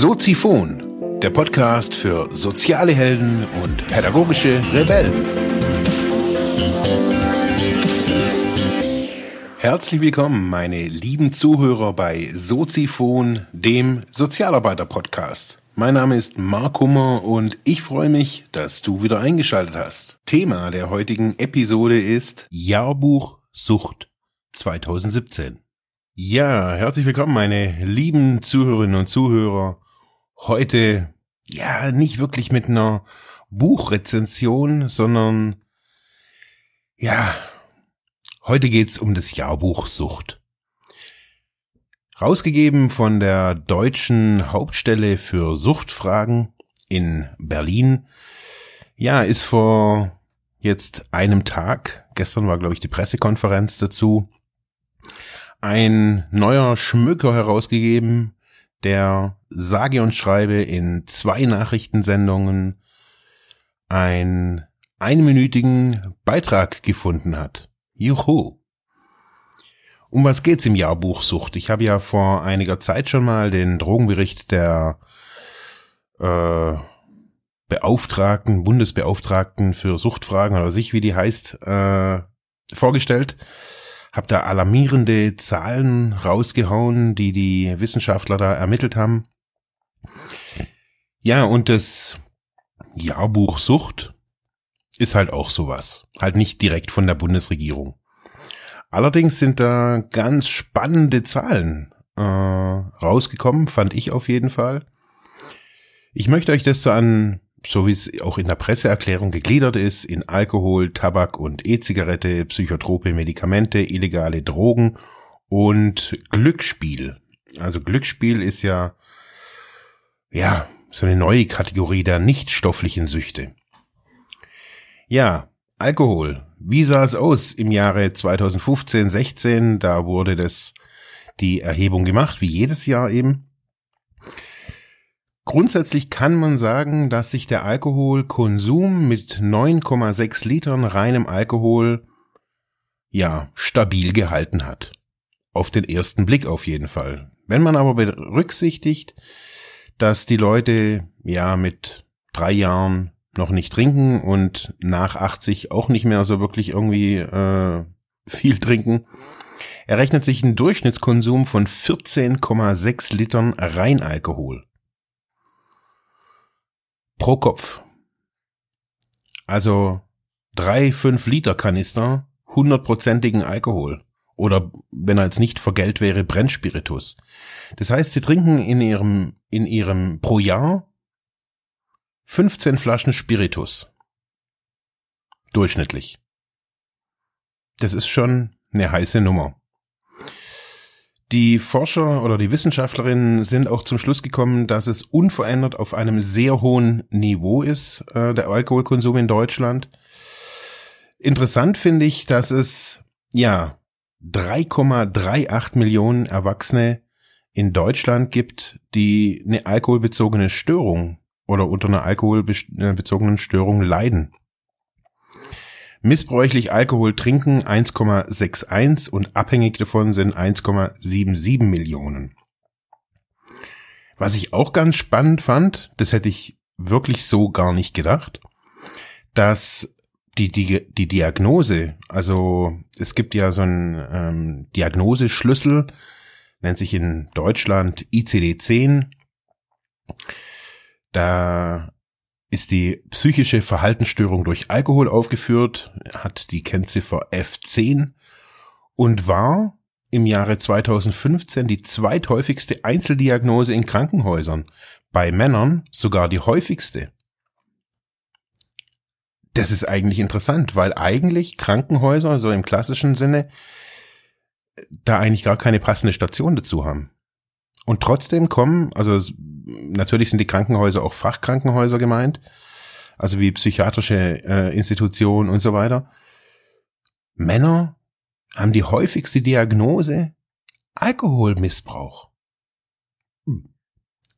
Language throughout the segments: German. Sozifon, der Podcast für soziale Helden und pädagogische Rebellen. Herzlich willkommen, meine lieben Zuhörer bei Sozifon, dem Sozialarbeiter-Podcast. Mein Name ist Marc Hummer und ich freue mich, dass du wieder eingeschaltet hast. Thema der heutigen Episode ist Jahrbuchsucht 2017. Ja, herzlich willkommen, meine lieben Zuhörerinnen und Zuhörer. Heute, ja, nicht wirklich mit einer Buchrezension, sondern, ja, heute geht's um das Jahrbuchsucht. Rausgegeben von der Deutschen Hauptstelle für Suchtfragen in Berlin. Ja, ist vor jetzt einem Tag, gestern war, glaube ich, die Pressekonferenz dazu, ein neuer Schmöker herausgegeben, der sage und schreibe in 2 Nachrichtensendungen einen einminütigen Beitrag gefunden hat. Juhu! Um was geht's im Jahrbuchsucht? Ich habe ja vor einiger Zeit schon mal den Drogenbericht der Bundesbeauftragten für Suchtfragen oder sich, wie die heißt, vorgestellt. Hab da alarmierende Zahlen rausgehauen, die die Wissenschaftler da ermittelt haben. Ja, und das Jahrbuchsucht ist halt auch sowas. Halt nicht direkt von der Bundesregierung. Allerdings sind da ganz spannende Zahlen rausgekommen, fand ich auf jeden Fall. Ich möchte euch das so an, so wie es auch in der Presseerklärung gegliedert ist, in Alkohol, Tabak und E-Zigarette, psychotrope Medikamente, illegale Drogen und Glücksspiel. Also Glücksspiel ist ja, so eine neue Kategorie der nichtstofflichen Süchte. Ja, Alkohol. Wie sah es aus im Jahre 2015, 16? Da wurde die Erhebung gemacht, wie jedes Jahr eben. Grundsätzlich kann man sagen, dass sich der Alkoholkonsum mit 9,6 Litern reinem Alkohol, ja, stabil gehalten hat. Auf den ersten Blick auf jeden Fall. Wenn man aber berücksichtigt, dass die Leute, ja, mit 3 Jahren noch nicht trinken und nach 80 auch nicht mehr so wirklich irgendwie viel trinken, errechnet sich ein Durchschnittskonsum von 14,6 Litern Reinalkohol pro Kopf. Also 3,5 Liter Kanister, 100%igen Alkohol. Oder wenn er jetzt nicht vergällt wäre, Brennspiritus. Das heißt, sie trinken in ihrem pro Jahr 15 Flaschen Spiritus. Durchschnittlich. Das ist schon eine heiße Nummer. Die Forscher oder die Wissenschaftlerinnen sind auch zum Schluss gekommen, dass es unverändert auf einem sehr hohen Niveau ist, der Alkoholkonsum in Deutschland. Interessant finde ich, dass es, ja, 3,38 Millionen Erwachsene in Deutschland gibt, die eine alkoholbezogene Störung oder unter einer alkoholbezogenen Störung leiden. Missbräuchlich Alkohol trinken 1,61 und abhängig davon sind 1,77 Millionen. Was ich auch ganz spannend fand, das hätte ich wirklich so gar nicht gedacht, dass die Diagnose, also es gibt ja so einen Diagnoseschlüssel, nennt sich in Deutschland ICD-10, da ist die psychische Verhaltensstörung durch Alkohol aufgeführt, hat die Kennziffer F10 und war im Jahre 2015 die zweithäufigste Einzeldiagnose in Krankenhäusern, bei Männern sogar die häufigste. Das ist eigentlich interessant, weil eigentlich Krankenhäuser, so im klassischen Sinne, da eigentlich gar keine passende Station dazu haben. Und trotzdem kommen, also natürlich sind die Krankenhäuser auch Fachkrankenhäuser gemeint, also wie psychiatrische Institutionen und so weiter. Männer haben die häufigste Diagnose Alkoholmissbrauch.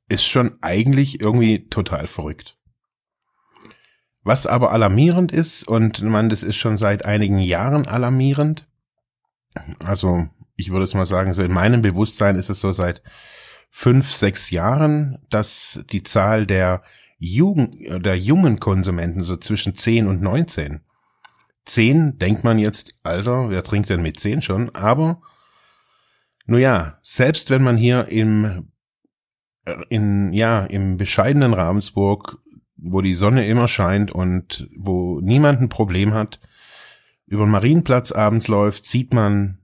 Ist schon eigentlich irgendwie total verrückt. Was aber alarmierend ist, und man, das ist schon seit einigen Jahren alarmierend, also ich würde jetzt mal sagen, so in meinem Bewusstsein ist es so seit 5, 6 Jahren, dass die Zahl der jungen Konsumenten so zwischen 10 und 19. 10 denkt man jetzt, Alter, wer trinkt denn mit 10 schon? Aber, nun ja, selbst wenn man hier im bescheidenen Ravensburg, wo die Sonne immer scheint und wo niemand ein Problem hat, über den Marienplatz abends läuft, sieht man,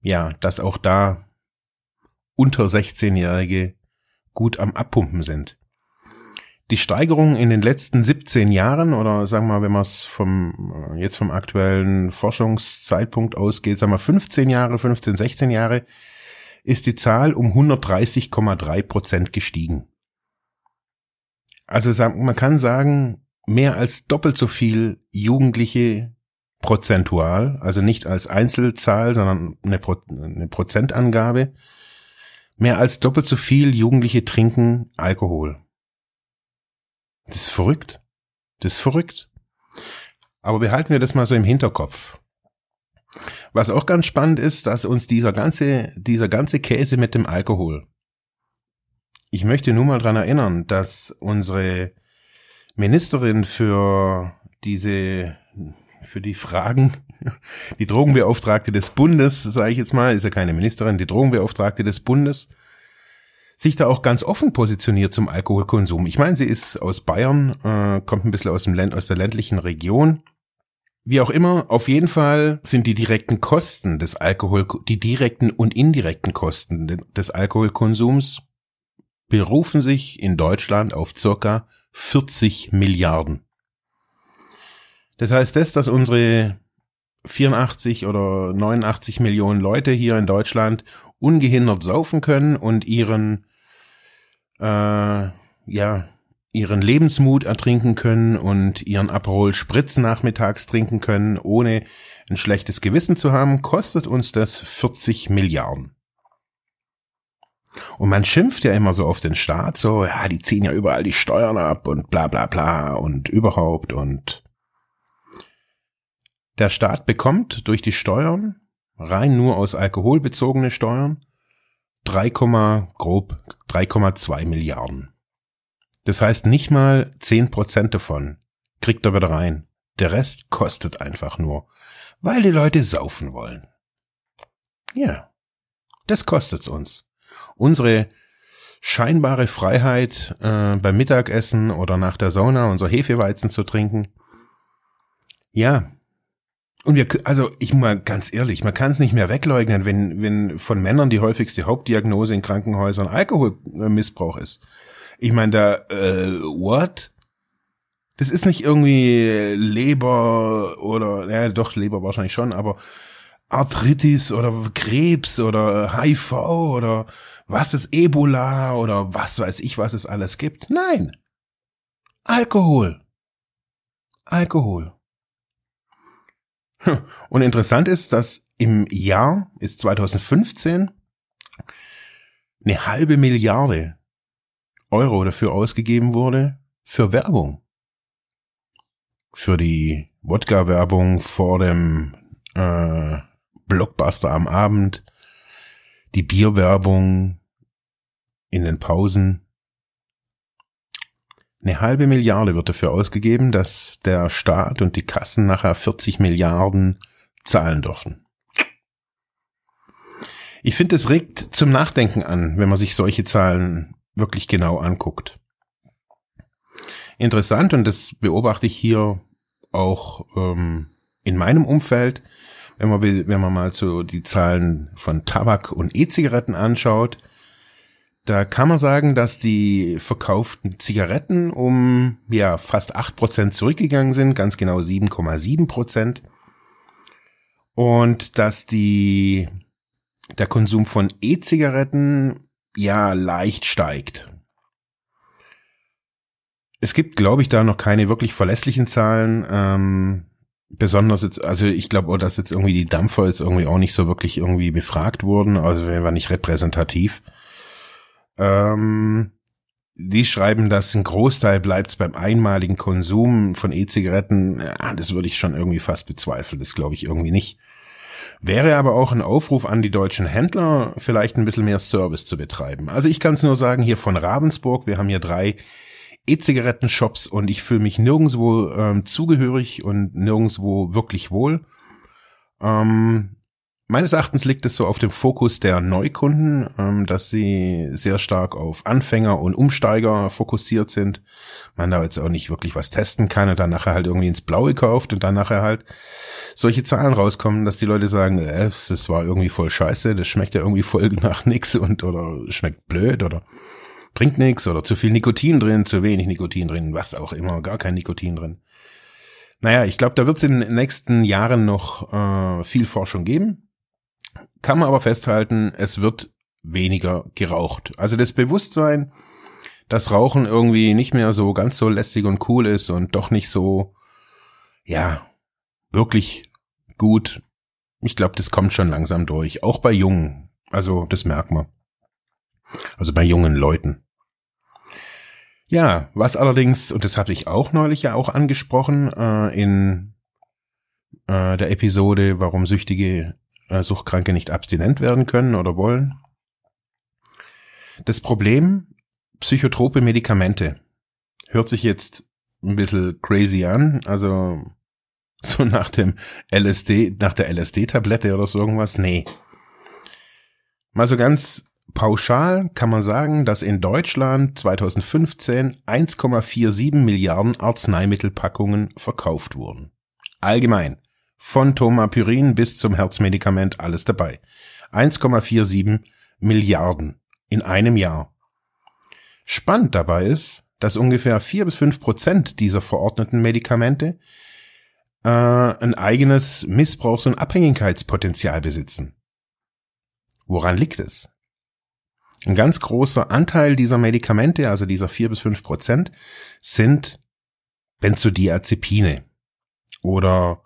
ja, dass auch da unter 16-Jährige gut am Abpumpen sind. Die Steigerung in den letzten 17 Jahren, oder sagen wir mal, wenn man es vom aktuellen Forschungszeitpunkt ausgeht, sagen wir 15, 16 Jahre, ist die Zahl um 130,3% gestiegen. Also man kann sagen, mehr als doppelt so viel Jugendliche prozentual, also nicht als Einzelzahl, sondern eine Prozentangabe, mehr als doppelt so viel Jugendliche trinken Alkohol. Das ist verrückt. Das ist verrückt. Aber behalten wir das mal so im Hinterkopf. Was auch ganz spannend ist, dass uns dieser ganze Käse mit dem Alkohol. Ich möchte nur mal dran erinnern, dass unsere Ministerin für die Fragen, die Drogenbeauftragte des Bundes, sage ich jetzt mal, ist ja keine Ministerin, die Drogenbeauftragte des Bundes, sich da auch ganz offen positioniert zum Alkoholkonsum. Ich meine, sie ist aus Bayern, kommt ein bisschen aus der ländlichen Region. Wie auch immer, auf jeden Fall sind die direkten Kosten des Alkohol, die direkten und indirekten Kosten des Alkoholkonsums berufen sich in Deutschland auf ca. 40 Milliarden. Das heißt, dass unsere 84 oder 89 Millionen Leute hier in Deutschland ungehindert saufen können und ihren Lebensmut ertrinken können und ihren Aperol Spritz nachmittags trinken können, ohne ein schlechtes Gewissen zu haben, kostet uns das 40 Milliarden. Und man schimpft ja immer so auf den Staat, so, ja, die ziehen ja überall die Steuern ab und bla bla bla und überhaupt, und der Staat bekommt durch die Steuern, rein nur aus alkoholbezogene Steuern, 3,2 Milliarden. Das heißt, nicht mal 10% davon kriegt er wieder rein. Der Rest kostet einfach nur, weil die Leute saufen wollen. Ja, das kostet's uns. Unsere scheinbare Freiheit, beim Mittagessen oder nach der Sauna unser Hefeweizen zu trinken. Ja. Und ich mal ganz ehrlich, man kann es nicht mehr wegleugnen, wenn von Männern die häufigste Hauptdiagnose in Krankenhäusern Alkoholmissbrauch ist. Ich meine, what? Das ist nicht irgendwie Leber oder, ja doch, Leber wahrscheinlich schon, aber Arthritis oder Krebs oder HIV oder was ist Ebola oder was weiß ich, was es alles gibt. Nein. Alkohol. Und interessant ist, dass im Jahr, ist 2015, eine halbe Milliarde Euro dafür ausgegeben wurde, für Werbung. Für die Wodka-Werbung vor dem Blockbuster am Abend, die Bierwerbung in den Pausen. Eine halbe Milliarde wird dafür ausgegeben, dass der Staat und die Kassen nachher 40 Milliarden zahlen dürfen. Ich finde, es regt zum Nachdenken an, wenn man sich solche Zahlen wirklich genau anguckt. Interessant, und das beobachte ich hier auch in meinem Umfeld, wenn man mal so die Zahlen von Tabak und E-Zigaretten anschaut. Da kann man sagen, dass die verkauften Zigaretten um fast 8% zurückgegangen sind, ganz genau 7,7%. Und dass der Konsum von E-Zigaretten leicht steigt. Es gibt, glaube ich, da noch keine wirklich verlässlichen Zahlen. Besonders jetzt, also ich glaube auch, dass jetzt irgendwie die Dampfer jetzt irgendwie auch nicht so wirklich irgendwie befragt wurden, also wir waren nicht repräsentativ. Die schreiben, dass ein Großteil bleibt beim einmaligen Konsum von E-Zigaretten. Das würde ich schon irgendwie fast bezweifeln. Das glaube ich irgendwie nicht. Wäre aber auch ein Aufruf an die deutschen Händler, vielleicht ein bisschen mehr Service zu betreiben. Also ich kann es nur sagen, hier von Ravensburg, wir haben hier 3 E-Zigaretten-Shops und ich fühle mich nirgendwo zugehörig und nirgendwo wirklich wohl. Meines Erachtens liegt es so auf dem Fokus der Neukunden, dass sie sehr stark auf Anfänger und Umsteiger fokussiert sind. Man da jetzt auch nicht wirklich was testen kann und dann nachher halt irgendwie ins Blaue kauft und dann nachher halt solche Zahlen rauskommen, dass die Leute sagen, das war irgendwie voll scheiße, das schmeckt ja irgendwie voll nach nix und oder schmeckt blöd oder bringt nix oder zu viel Nikotin drin, zu wenig Nikotin drin, was auch immer, gar kein Nikotin drin. Naja, ich glaube, da wird es in den nächsten Jahren noch viel Forschung geben. Kann man aber festhalten, es wird weniger geraucht. Also das Bewusstsein, dass Rauchen irgendwie nicht mehr so ganz so lästig und cool ist und doch nicht so, ja, wirklich gut. Ich glaube, das kommt schon langsam durch. Auch bei Jungen. Also das merkt man. Also bei jungen Leuten. Ja, was allerdings, und das hatte ich auch neulich ja auch angesprochen, in der Episode, warum Süchtige Suchtkranke nicht abstinent werden können oder wollen. Das Problem, psychotrope Medikamente. Hört sich jetzt ein bisschen crazy an, also so nach dem LSD, nach der LSD-Tablette oder so irgendwas, nee. Mal so ganz pauschal kann man sagen, dass in Deutschland 2015 1,47 Milliarden Arzneimittelpackungen verkauft wurden. Allgemein. Von Tomapyrin bis zum Herzmedikament, alles dabei. 1,47 Milliarden in einem Jahr. Spannend dabei ist, dass ungefähr 4 bis 5% dieser verordneten Medikamente ein eigenes Missbrauchs- und Abhängigkeitspotenzial besitzen. Woran liegt es? Ein ganz großer Anteil dieser Medikamente, also dieser 4 bis 5%, sind Benzodiazepine oder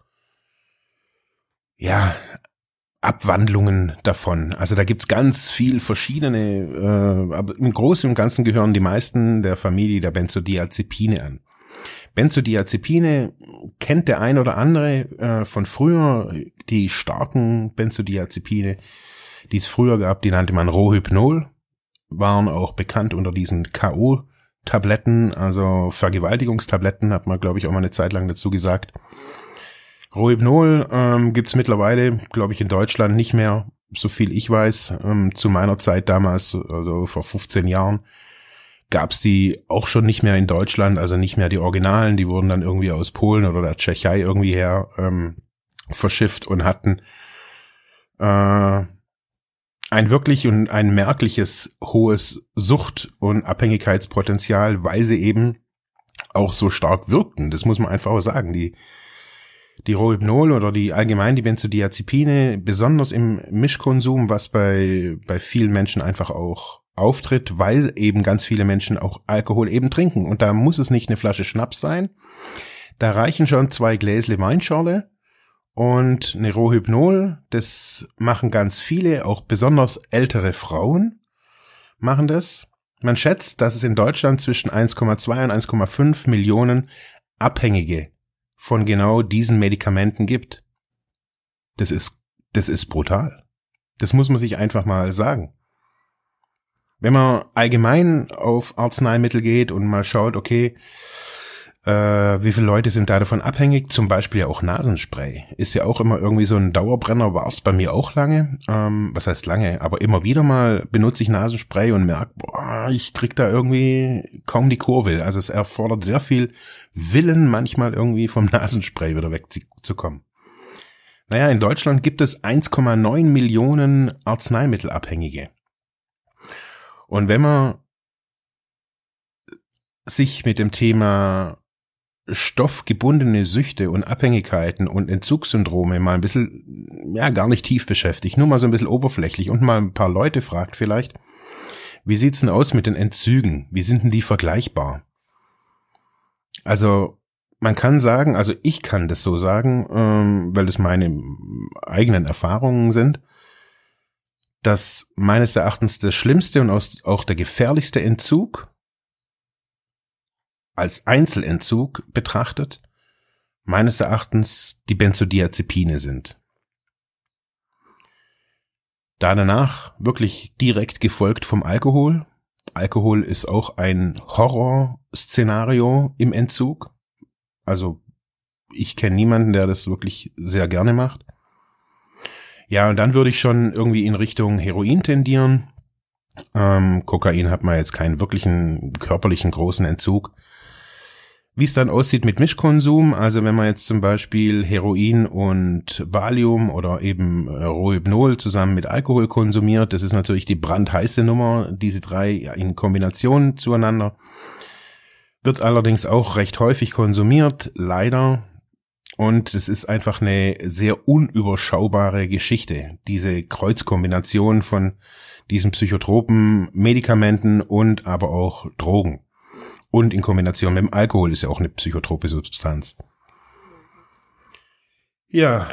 ja, Abwandlungen davon. Also da gibt's ganz viel verschiedene, aber im Großen und Ganzen gehören die meisten der Familie der Benzodiazepine an. Benzodiazepine kennt der ein oder andere von früher, die starken Benzodiazepine, die es früher gab, die nannte man Rohypnol, waren auch bekannt unter diesen K.O.-Tabletten, also Vergewaltigungstabletten, hat man, glaube ich, auch mal eine Zeit lang dazu gesagt. Rohypnol gibt's mittlerweile, glaube ich, in Deutschland nicht mehr, so viel ich weiß. Zu meiner Zeit damals, also vor 15 Jahren, gab's die auch schon nicht mehr in Deutschland, also nicht mehr die Originalen. Die wurden dann irgendwie aus Polen oder der Tschechei irgendwie her verschifft und hatten ein wirklich und ein merkliches hohes Sucht- und Abhängigkeitspotenzial, weil sie eben auch so stark wirkten. Das muss man einfach auch sagen. Die Rohypnol oder die allgemein die Benzodiazepine, besonders im Mischkonsum, was bei vielen Menschen einfach auch auftritt, weil eben ganz viele Menschen auch Alkohol eben trinken. Und da muss es nicht eine Flasche Schnaps sein. Da reichen schon 2 Gläsle Weinschorle und eine Rohypnol. Das machen ganz viele, auch besonders ältere Frauen machen das. Man schätzt, dass es in Deutschland zwischen 1,2 und 1,5 Millionen Abhängige von genau diesen Medikamenten gibt. Das ist brutal. Das muss man sich einfach mal sagen. Wenn man allgemein auf Arzneimittel geht und mal schaut, okay, wie viele Leute sind da davon abhängig, zum Beispiel ja auch Nasenspray. Ist ja auch immer irgendwie so ein Dauerbrenner, war es bei mir auch lange. Was heißt lange? Aber immer wieder mal benutze ich Nasenspray und merke, boah, ich krieg da irgendwie kaum die Kurve. Also es erfordert sehr viel Willen, manchmal irgendwie vom Nasenspray wieder wegzukommen. Naja, in Deutschland gibt es 1,9 Millionen Arzneimittelabhängige. Und wenn man sich mit dem Thema stoffgebundene Süchte und Abhängigkeiten und Entzugssyndrome mal ein bisschen, ja, gar nicht tief beschäftigt, nur mal so ein bisschen oberflächlich und mal ein paar Leute fragt vielleicht, wie sieht's denn aus mit den Entzügen? Wie sind denn die vergleichbar? Also man kann sagen, also ich kann das so sagen, weil es meine eigenen Erfahrungen sind, dass meines Erachtens das schlimmste und auch der gefährlichste Entzug als Einzelentzug betrachtet, meines Erachtens die Benzodiazepine sind. Danach wirklich direkt gefolgt vom Alkohol. Alkohol ist auch ein Horrorszenario im Entzug. Also ich kenne niemanden, der das wirklich sehr gerne macht. Ja, und dann würde ich schon irgendwie in Richtung Heroin tendieren. Kokain hat man jetzt keinen wirklichen körperlichen großen Entzug. Wie es dann aussieht mit Mischkonsum, also wenn man jetzt zum Beispiel Heroin und Valium oder eben Rohypnol zusammen mit Alkohol konsumiert, das ist natürlich die brandheiße Nummer, diese drei in Kombination zueinander. Wird allerdings auch recht häufig konsumiert, leider. Und es ist einfach eine sehr unüberschaubare Geschichte, diese Kreuzkombination von diesen Psychotropen, Medikamenten und aber auch Drogen. Und in Kombination mit dem Alkohol ist ja auch eine psychotrope Substanz. Ja,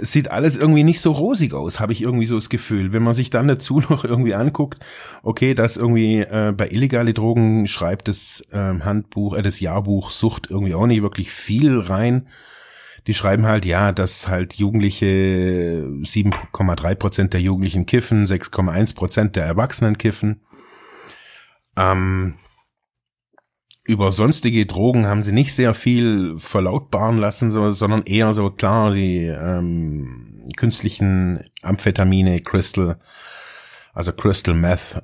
es sieht alles irgendwie nicht so rosig aus, habe ich irgendwie so das Gefühl. Wenn man sich dann dazu noch irgendwie anguckt, okay, dass irgendwie bei illegale Drogen schreibt das Handbuch, das Jahrbuch Sucht irgendwie auch nicht wirklich viel rein. Die schreiben halt, ja, dass halt Jugendliche, 7,3% der Jugendlichen kiffen, 6,1% der Erwachsenen kiffen. Über sonstige Drogen haben sie nicht sehr viel verlautbaren lassen, sondern eher so klar die künstlichen Amphetamine, Crystal Meth,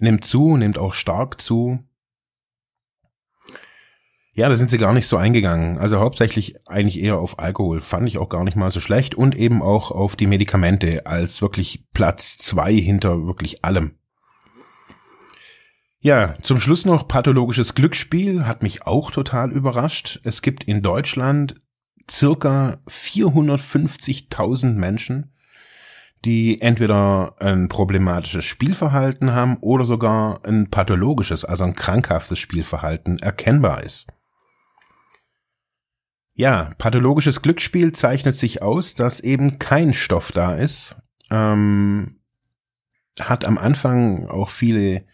nimmt auch stark zu. Ja, da sind sie gar nicht so eingegangen. Also hauptsächlich eigentlich eher auf Alkohol, fand ich auch gar nicht mal so schlecht, und eben auch auf die Medikamente als wirklich Platz 2 hinter wirklich allem. Ja, zum Schluss noch pathologisches Glücksspiel, hat mich auch total überrascht. Es gibt in Deutschland circa 450.000 Menschen, die entweder ein problematisches Spielverhalten haben oder sogar ein pathologisches, also ein krankhaftes Spielverhalten erkennbar ist. Ja, pathologisches Glücksspiel zeichnet sich aus, dass eben kein Stoff da ist. Hat am Anfang auch viele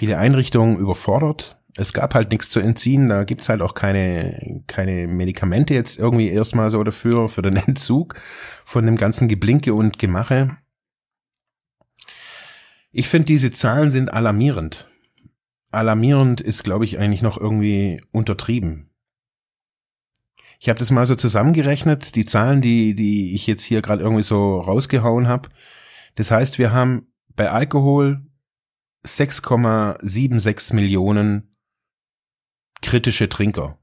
Einrichtungen überfordert. Es gab halt nichts zu entziehen, da gibt's halt auch keine Medikamente jetzt irgendwie erstmal so dafür, für den Entzug von dem ganzen Geblinke und Gemache. Ich finde, diese Zahlen sind alarmierend. Alarmierend ist, glaube ich, eigentlich noch irgendwie untertrieben. Ich habe das mal so zusammengerechnet, die Zahlen, die ich jetzt hier gerade irgendwie so rausgehauen habe. Das heißt, wir haben bei Alkohol 6,76 Millionen kritische Trinker.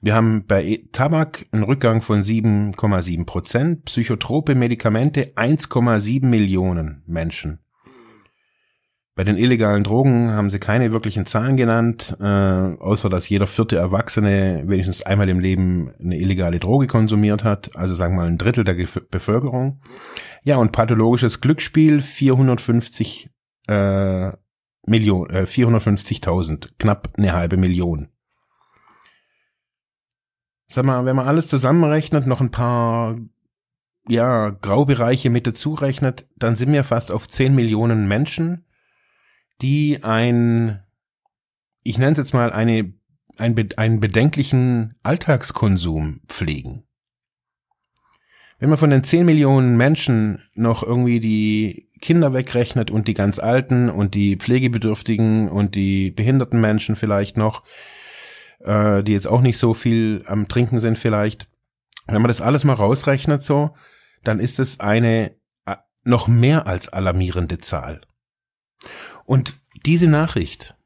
Wir haben bei Tabak einen Rückgang von 7,7%, psychotrope Medikamente 1,7 Millionen Menschen. Bei den illegalen Drogen haben sie keine wirklichen Zahlen genannt, außer dass jeder 4. Erwachsene wenigstens einmal im Leben eine illegale Droge konsumiert hat, also sagen wir mal 1/3 der Bevölkerung. Ja, und pathologisches Glücksspiel 450.000, knapp eine halbe Million. Sag mal, wenn man alles zusammenrechnet, noch ein paar Graubereiche mit dazu rechnet, dann sind wir fast auf 10 Millionen Menschen, die einen bedenklichen Alltagskonsum pflegen. Wenn man von den 10 Millionen Menschen noch irgendwie die Kinder wegrechnet und die ganz Alten und die Pflegebedürftigen und die behinderten Menschen vielleicht noch, die jetzt auch nicht so viel am Trinken sind vielleicht, wenn man das alles mal rausrechnet so, dann ist es eine noch mehr als alarmierende Zahl. Und diese Nachricht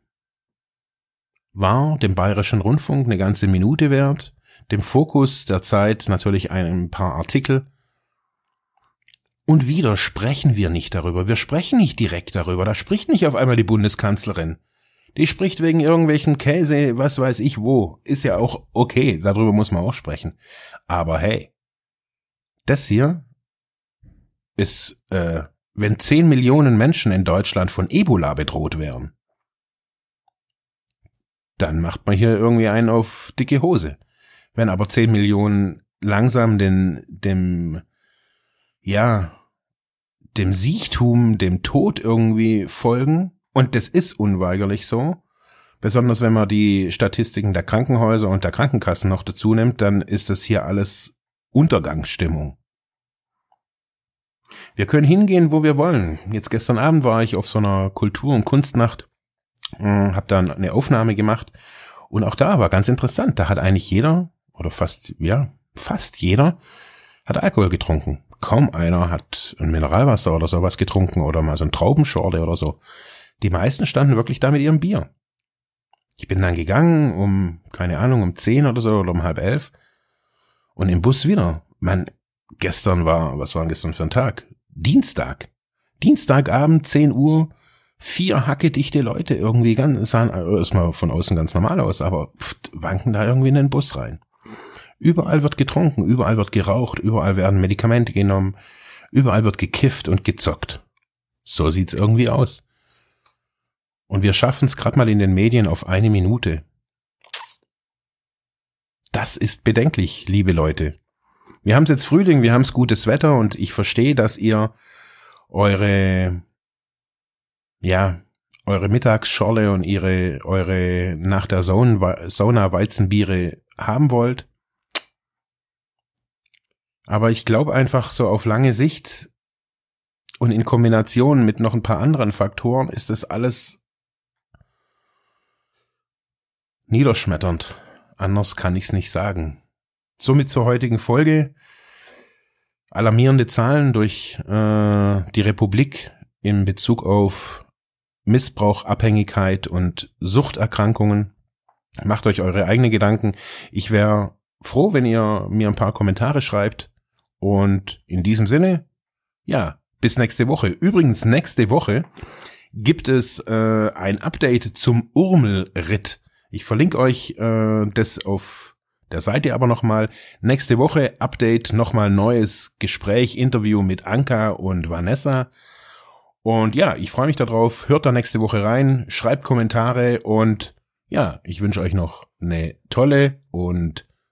war dem Bayerischen Rundfunk eine ganze Minute wert, dem Fokus der Zeit natürlich ein paar Artikel. Und wieder sprechen wir nicht darüber. Wir sprechen nicht direkt darüber. Da spricht nicht auf einmal die Bundeskanzlerin. Die spricht wegen irgendwelchen Käse, was weiß ich wo. Ist ja auch okay, darüber muss man auch sprechen. Aber hey, das hier ist... wenn 10 Millionen Menschen in Deutschland von Ebola bedroht wären, dann macht man hier irgendwie einen auf dicke Hose. Wenn aber 10 Millionen langsam dem Siechtum, dem Tod irgendwie folgen, und das ist unweigerlich so, besonders wenn man die Statistiken der Krankenhäuser und der Krankenkassen noch dazu nimmt, dann ist das hier alles Untergangsstimmung. Wir können hingehen, wo wir wollen. Jetzt gestern Abend war ich auf so einer Kultur- und Kunstnacht, habe da eine Aufnahme gemacht und auch da war ganz interessant. Da hat eigentlich jeder oder fast jeder hat Alkohol getrunken. Kaum einer hat ein Mineralwasser oder sowas getrunken oder mal so ein Traubenschorle oder so. Die meisten standen wirklich da mit ihrem Bier. Ich bin dann gegangen um 10 oder so oder um 10:30 und im Bus wieder. Was war denn gestern für ein Tag? Dienstag. Dienstagabend, 10 Uhr, 4 hackedichte Leute irgendwie, sahen erstmal von außen ganz normal aus, aber wanken da irgendwie in den Bus rein. Überall wird getrunken, überall wird geraucht, überall werden Medikamente genommen, überall wird gekifft und gezockt. So sieht's irgendwie aus. Und wir schaffen es gerade mal in den Medien auf 1 Minute. Das ist bedenklich, liebe Leute. Wir haben es jetzt Frühling, wir haben es gutes Wetter und ich verstehe, dass ihr eure Mittagsschorle und eure nach der Sauna Weizenbiere haben wollt. Aber ich glaube einfach so auf lange Sicht und in Kombination mit noch ein paar anderen Faktoren ist das alles niederschmetternd. Anders kann ich es nicht sagen. Somit zur heutigen Folge. Alarmierende Zahlen durch die Republik in Bezug auf Missbrauch, Abhängigkeit und Suchterkrankungen. Macht euch eure eigenen Gedanken. Ich wäre froh, wenn ihr mir ein paar Kommentare schreibt. Und in diesem Sinne, ja, bis nächste Woche. Übrigens, nächste Woche gibt es ein Update zum Urmelritt. Ich verlinke euch das auf der Seite aber nochmal. Nächste Woche Update, nochmal neues Gespräch, Interview mit Anka und Vanessa. Und ja, ich freue mich darauf. Hört da nächste Woche rein, schreibt Kommentare und ja, ich wünsche euch noch eine tolle und